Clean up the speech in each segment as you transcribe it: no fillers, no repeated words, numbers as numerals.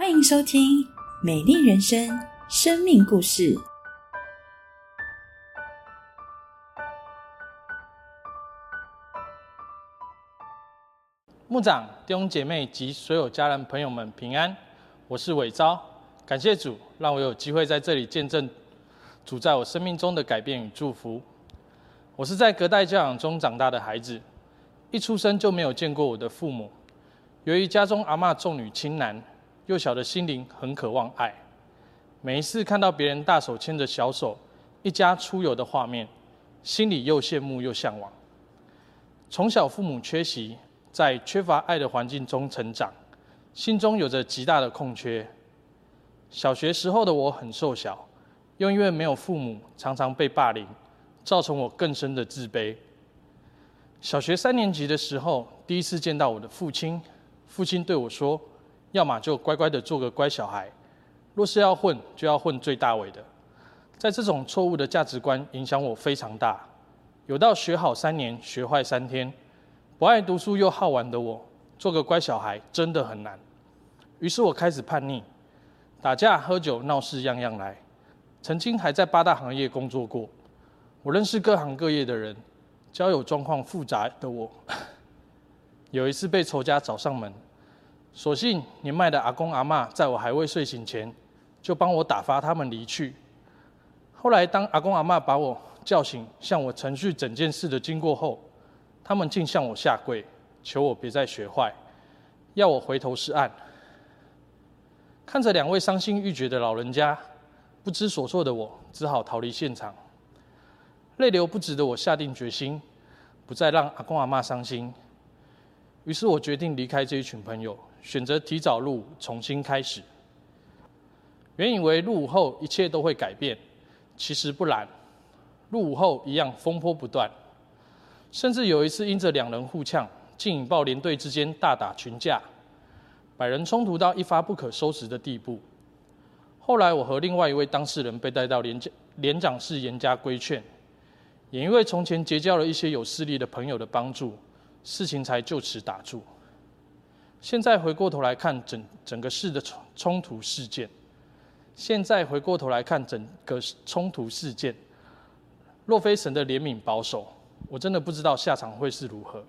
欢迎收听美丽人生生命故事。牧长、弟兄姐妹及所有家人朋友们平安，我是伟昭，感谢主让我有机会在这里见证主在我生命中的改变与祝福。我是在隔代教养中长大的孩子，一出生就没有见过我的父母。由于家中阿嬷重女轻男，幼小的心灵很渴望爱。每一次看到别人大手牵着小手一家出游的画面，心里又羡慕又向往。从小父母缺席，在缺乏爱的环境中成长，心中有着极大的空缺。小学时候的我很瘦小，又因为没有父母，常常被霸凌，造成我更深的自卑。小学3年级的时候，第一次见到我的父亲。父亲对我说，要么就乖乖的做个乖小孩，若是要混，就要混最大尾的。在这种错误的价值观影响我非常大，有到学好3年，学坏3天，不爱读书又好玩的我，做个乖小孩真的很难。于是我开始叛逆，打架、喝酒、闹事样样来。曾经还在8大行业工作过，我认识各行各业的人，交友状况复杂的我，有一次被仇家找上门，所幸年迈的阿公阿嬷在我还未睡醒前，就帮我打发他们离去。后来当阿公阿嬷把我叫醒，向我陈述整件事的经过后，他们竟向我下跪，求我别再学坏，要我回头是岸。看着2位伤心欲绝的老人家，不知所措的我只好逃离现场。泪流不止的我下定决心，不再让阿公阿嬷伤心。于是我决定离开这一群朋友，选择提早入伍，重新开始。原以为入伍后一切都会改变，其实不然，入伍后一样风波不断。甚至有一次因着2人互呛，竟引爆连队之间大打群架，200人冲突到一发不可收拾的地步。后来我和另外1位当事人被带到连长室严加规劝，也因为从前结交了一些有势力的朋友的帮助，事情才就此打住。现在回过头来看整个冲突事件，若非神的怜悯保守，我真的不知道下场会是如何。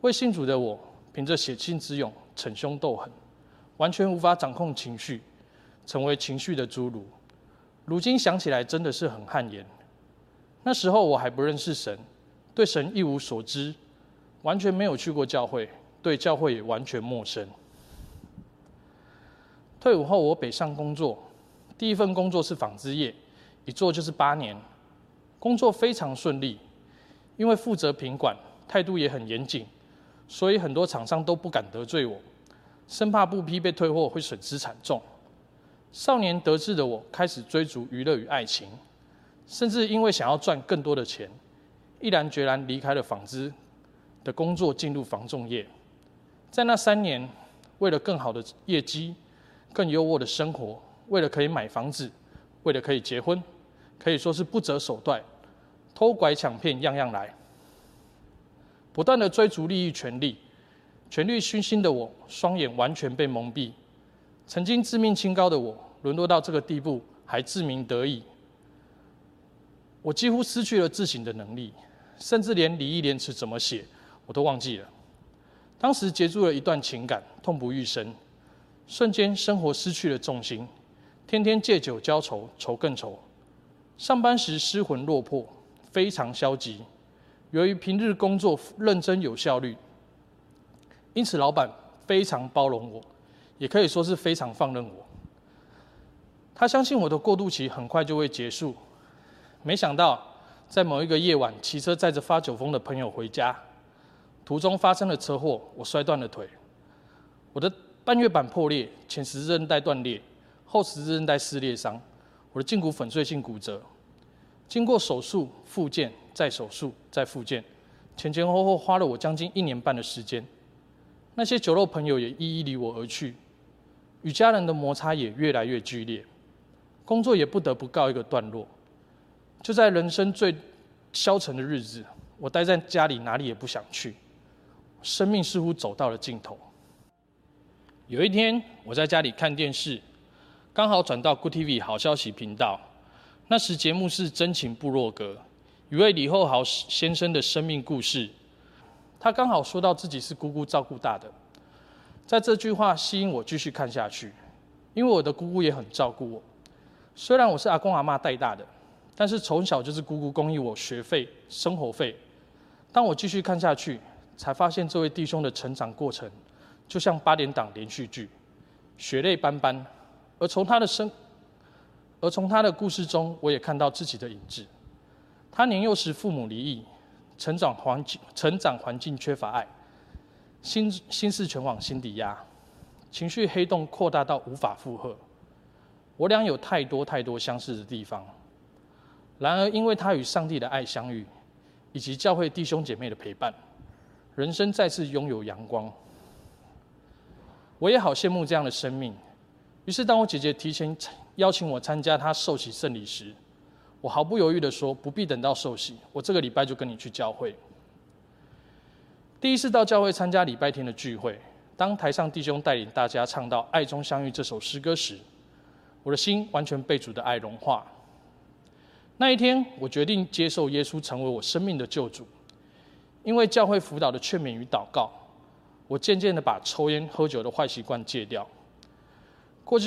为信主的我凭着血气之勇逞凶斗狠，完全无法掌控情绪，成为情绪的侏儒。如今想起来真的是很汗颜。那时候我还不认识神，对神一无所知，完全没有去过教会，对教会也完全陌生。退伍后我北上工作，第一份工作是纺织业，一做就是8年，工作非常顺利。因为负责品管，态度也很严谨，所以很多厂商都不敢得罪我，生怕布批被退货会损失惨重。少年得志的我开始追逐娱乐与爱情，甚至因为想要赚更多的钱，毅然决然离开了纺织的工作，进入房仲业。在那3年，为了更好的业绩、更优渥的生活，为了可以买房子，为了可以结婚，可以说是不择手段，偷拐抢骗样样来，不断的追逐利益、权力。权力熏心的我，双眼完全被蒙蔽。曾经自命清高的我，沦落到这个地步，还自鸣得意。我几乎失去了自省的能力，甚至连礼义廉耻怎么写，我都忘记了。当时结束了一段情感，痛不欲生，瞬间生活失去了重心，天天借酒浇愁，愁更愁。上班时失魂落魄，非常消极。由于平日工作认真有效率，因此老板非常包容我，也可以说是非常放任我。他相信我的过渡期很快就会结束。没想到在某一个夜晚，骑车载着发酒疯的朋友回家，途中发生了车祸，我摔断了腿。我的半月板破裂，前十字韧带断裂，后十字韧带撕裂伤，我的胫骨粉碎性骨折。经过手术、复健、再手术、再复健，前后花了我将近1年半的时间。那些酒肉朋友也一一离我而去，与家人的摩擦也越来越剧烈，工作也不得不告一个段落。就在人生最消沉的日子，我待在家里，哪里也不想去，生命似乎走到了尽头。有一天我在家里看电视，刚好转到 Good TV 好消息频道，那时节目是真情部落格，一位李厚豪先生的生命故事。他刚好说到自己是姑姑照顾大的，在这句话吸引我继续看下去，因为我的姑姑也很照顾我。虽然我是阿公阿嬷带大的，但是从小就是姑姑供应我学费、生活费。当我继续看下去，才发现这位弟兄的成长过程，就像8点档连续剧，血泪斑斑。而从他的故事中，我也看到自己的影子。他年幼时父母离异，成长环境缺乏爱，心事全往心底压，情绪黑洞扩大到无法负荷。我俩有太多相似的地方。然而，因为他与上帝的爱相遇，以及教会弟兄姐妹的陪伴，人生再次拥有阳光。我也好羡慕这样的生命。于是，当我姐姐提前邀请我参加她受洗圣礼时，我毫不犹豫地说：“不必等到受洗，我这个礼拜就跟你去教会。”第一次到教会参加礼拜天的聚会，当台上弟兄带领大家唱到《爱中相遇》这首诗歌时，我的心完全被主的爱融化。那一天，我决定接受耶稣成为我生命的救主。因为教会辅导的劝勉与祷告，我渐渐地把抽烟喝酒的坏习惯戒掉。过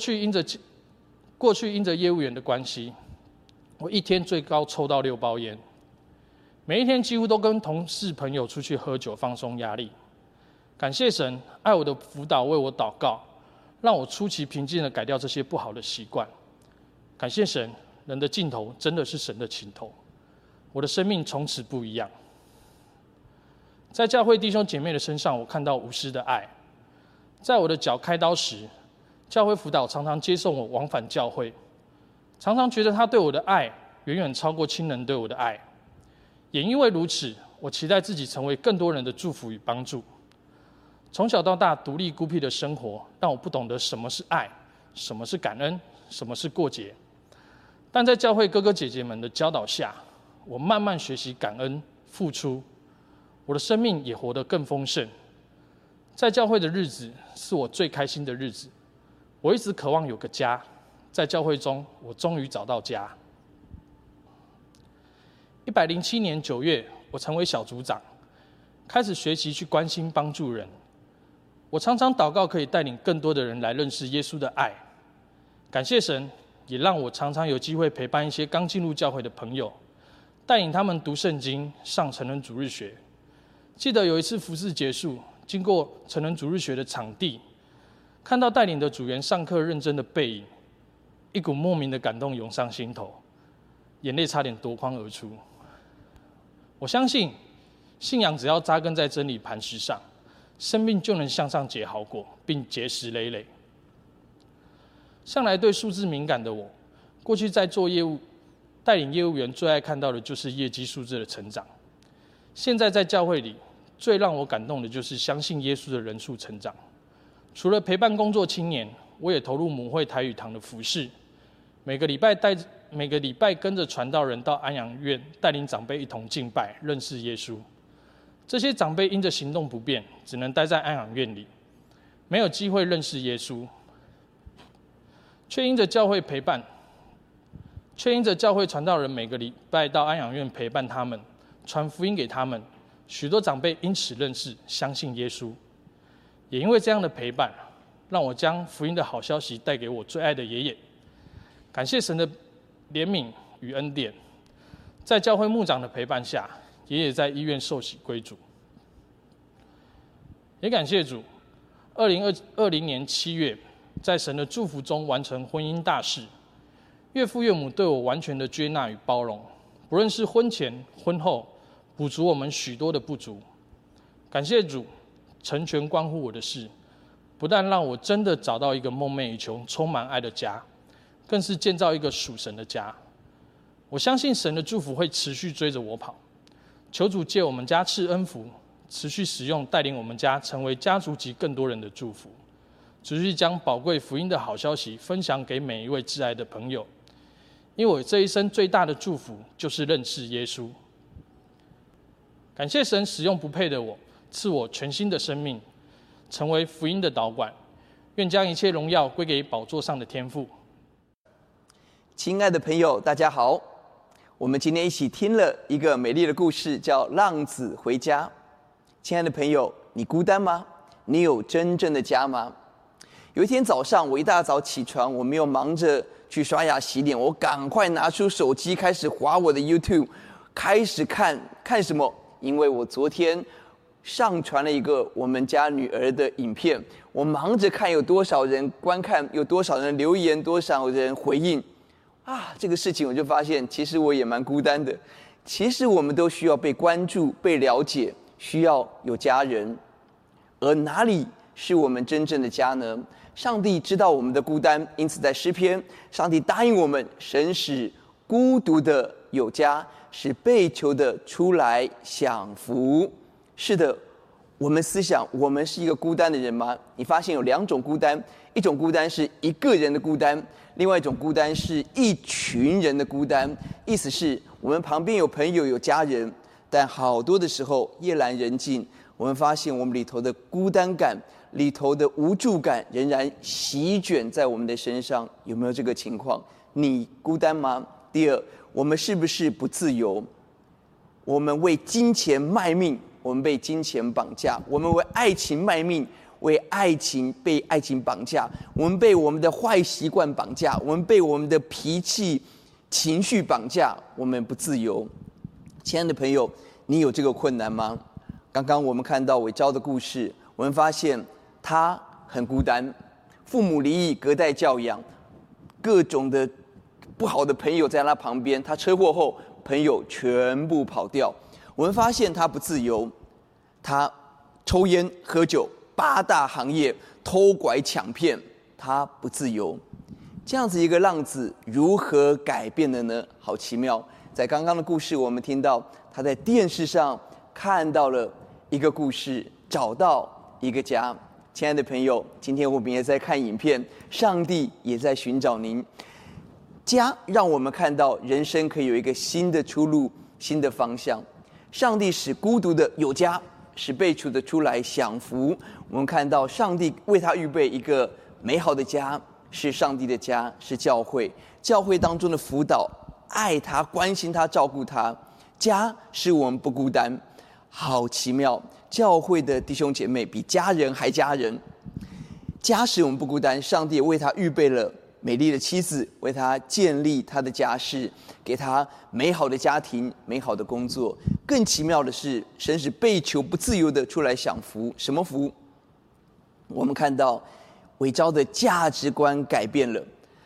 去因着业务员的关系，我一天最高抽到6包烟，每一天几乎都跟同事朋友出去喝酒放松压力。感谢神，爱我的辅导为我祷告，让我出奇平静地改掉这些不好的习惯。感谢神，人的尽头真的是神的尽头。我的生命从此不一样。在教会弟兄姐妹的身上，我看到无私的爱。在我的脚开刀时，教会辅导常常接送我往返教会，常常觉得他对我的爱远远超过亲人对我的爱。也因为如此，我期待自己成为更多人的祝福与帮助。从小到大独立孤僻的生活，让我不懂得什么是爱，什么是感恩，什么是过节。但在教会哥哥姐姐们的教导下，我慢慢学习感恩、付出，我的生命也活得更丰盛。在教会的日子是我最开心的日子，我一直渴望有个家，在教会中我终于找到家。107年9月，我成为小组长，开始学习去关心帮助人。我常常祷告可以带领更多的人来认识耶稣的爱。感谢神，也让我常常有机会陪伴一些刚进入教会的朋友，带领他们读圣经、上成人主日学。记得有一次服事结束，经过成人主日学的场地，看到带领的组员上课认真的背影，一股莫名的感动涌上心头，眼泪差点夺眶而出。我相信，信仰只要扎根在真理磐石上，生命就能向上结好果，并结实累累。向来对数字敏感的我，过去在做业务，带领业务员最爱看到的就是业绩数字的成长。现在在教会里，最让我感动的就是相信耶稣的人数成长。除了陪伴工作青年，我也投入母会台语堂的服事，每个礼拜跟着传道人到安养院，带领长辈一同敬拜认识耶稣。这些长辈因着行动不便，只能待在安养院里，没有机会认识耶稣，却因着教会陪伴，却因着教会传道人每个礼拜到安养院陪伴他们，传福音给他们，许多长辈因此认识、相信耶稣。也因为这样的陪伴，让我将福音的好消息带给我最爱的爷爷。感谢神的怜悯与恩典，在教会牧长的陪伴下，爷爷在医院受洗归主。也感谢主，2020年7月，在神的祝福中完成婚姻大事。岳父岳母对我完全的接纳与包容，不论是婚前婚后，补足我们许多的不足。感谢主，成全关乎我的事，不但让我真的找到一个梦寐以求、充满爱的家，更是建造一个属神的家。我相信神的祝福会持续追着我跑，求主借我们家赐恩福，持续使用，带领我们家成为家族及更多人的祝福，持续将宝贵福音的好消息分享给每一位挚爱的朋友。因为我这一生最大的祝福就是认识耶稣。感谢神使用不配的我，赐我全新的生命，成为福音的导管。愿将一切荣耀归给宝座上的天父。亲爱的朋友，大家好，我们今天一起听了一个美丽的故事，叫《浪子回家》。亲爱的朋友，你孤单吗？你有真正的家吗？有一天早上，我一大早起床，我没有忙着去刷牙洗脸，我赶快拿出手机开始滑我的 YouTube， 开始看什么？因为我昨天上传了一个我们家女儿的影片，我忙着看有多少人观看，有多少人留言，多少人回应啊！这个事情我就发现，其实我也蛮孤单的。其实我们都需要被关注、被了解，需要有家人。而哪里是我们真正的家呢？上帝知道我们的孤单，因此在诗篇，上帝答应我们：神使孤独的有家，使被囚的出来享福。是的，我们思想，我们是一个孤单的人吗？你发现有两种孤单，一种孤单是一个人的孤单，另外一种孤单是一群人的孤单。意思是我们旁边有朋友有家人，但好多的时候夜阑人静，我们发现我们里头的孤单感，里头的无助感仍然席卷在我们的身上。有没有这个情况？你孤单吗？第二，我们是不是不自由？我们为金钱卖命，我们被金钱绑架；我们为爱情卖命，为爱情被爱情绑架；我们被我们的坏习惯绑架，我们被我们的脾气情绪绑架，我们不自由。亲爱的朋友，你有这个困难吗？刚刚我们看到伟钊的故事，我们发现他很孤单，父母离异，隔代教养，各种的不好的朋友在他旁边，他车祸后朋友全部跑掉。我们发现他不自由，他抽烟喝酒，八大行业，偷拐抢骗，他不自由。这样子一个浪子如何改变的呢？好奇妙，在刚刚的故事我们听到他在电视上看到了一个故事，找到一个家。亲爱的朋友，今天我们也在看影片，上帝也在寻找您。家让我们看到人生可以有一个新的出路，新的方向。上帝使孤独的有家，使被囚的出来享福。我们看到上帝为他预备一个美好的家，是上帝的家，是教会，教会当中的辅导，爱他，关心他，照顾他。家使我们不孤单。好奇妙，教会的弟兄姐妹比家人还家人。家使我们不孤单，上帝也为他预备了美丽的妻子，为他建立他的家室，给他美好的家庭，美好的工作。更奇妙的是，神使被囚不自由的出来享福。什么福？我们看到伟钊的价值观改变了，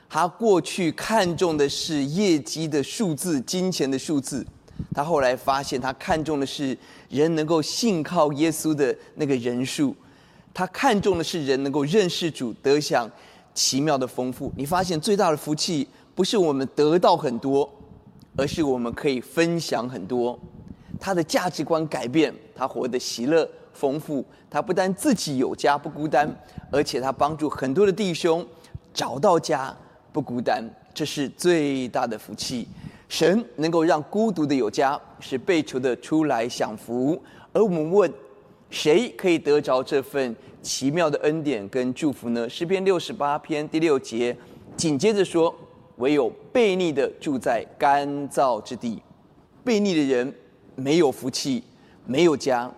他过去看重的是业绩的数字，金钱的数字，他后来发现他看重的是人能够信靠耶稣的那个人数，他看重的是人能够认识主，得享奇妙的丰富。你发现最大的福气不是我们得到很多，而是我们可以分享很多。他的价值观改变，他活得喜乐丰富，他不但自己有家不孤单，而且他帮助很多的弟兄找到家不孤单，这是最大的福气。神能够让孤独的有家，使被囚的出来享福。而我们问，谁可以得着这份奇妙的恩典跟祝福呢？诗篇68篇第6节紧接着说，唯有悖逆的住在干燥之地。悖逆的人没有福气，没有家。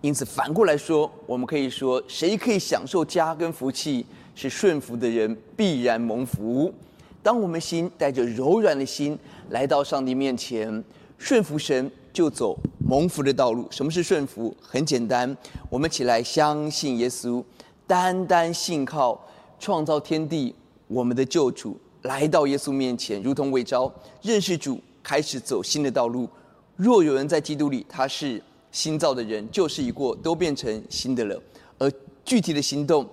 因此反过来说，我们可以说，谁可以享受家跟福气？是顺服的人必然蒙福。当我们心带着柔软的心来到上帝面前，顺服神，就走蒙福的道路。什么是顺服？很简单，我们起来相信耶稣，单单信靠创造天地我们的救主，来到耶稣面前，如同伟钊认识主，开始走新的道路。若有人在基督里，他是新造的人，旧事已过，都变成新的了。而具体的行动，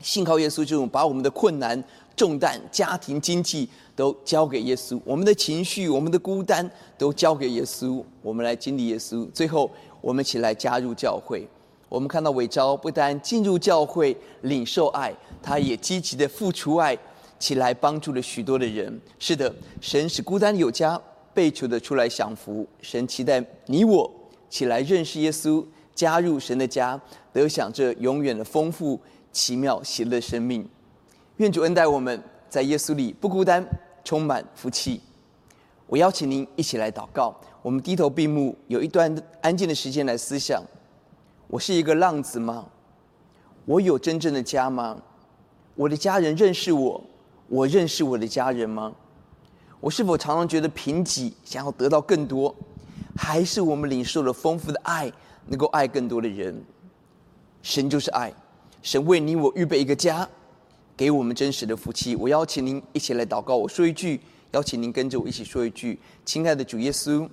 信靠耶稣，就是把我们的困难重担、家庭、经济都交给耶稣，我们的情绪、我们的孤单都交给耶稣，我们来经历耶稣。最后，我们一起来加入教会。我们看到伟钊不单进入教会领受爱，他也积极的付出爱，起来帮助了许多的人。是的，神使孤单有家，被囚的出来享福。神期待你我起来认识耶稣，加入神的家，得享这永远的丰富、奇妙、喜乐的生命。愿主恩待我们，在耶稣里不孤单，充满福气。我邀请您一起来祷告，我们低头闭目，有一段安静的时间来思想：我是一个浪子吗？我有真正的家吗？我的家人认识我，我认识我的家人吗？我是否常常觉得贫瘠，想要得到更多？还是我们领受了丰富的爱，能够爱更多的人？神就是爱，神为你我预备一个家，给我们真实的福气。我邀请您一起来祷告，我说一句，邀请您跟着我一起说一句：亲爱的主耶稣，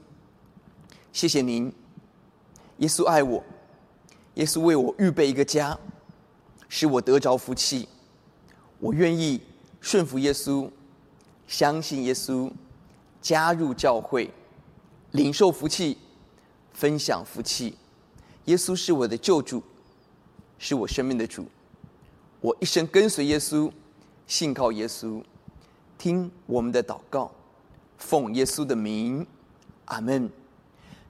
谢谢您，耶稣爱我，耶稣为我预备一个家，使我得着福气。我愿意顺服耶稣，相信耶稣，加入教会，领受福气，分享福气。耶稣是我的救主，是我生命的主。我一生跟随耶稣，信靠耶稣。听我们的祷告，奉耶稣的名，阿们。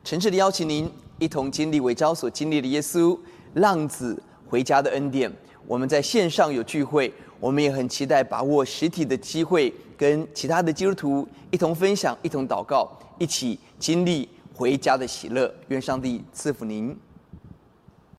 诚挚的邀请您一同经历伟昭所经历的耶稣浪子回家的恩典。我们在线上有聚会，我们也很期待把握实体的机会，跟其他的基督徒一同分享，一同祷告，一起经历回家的喜乐。愿上帝赐福您。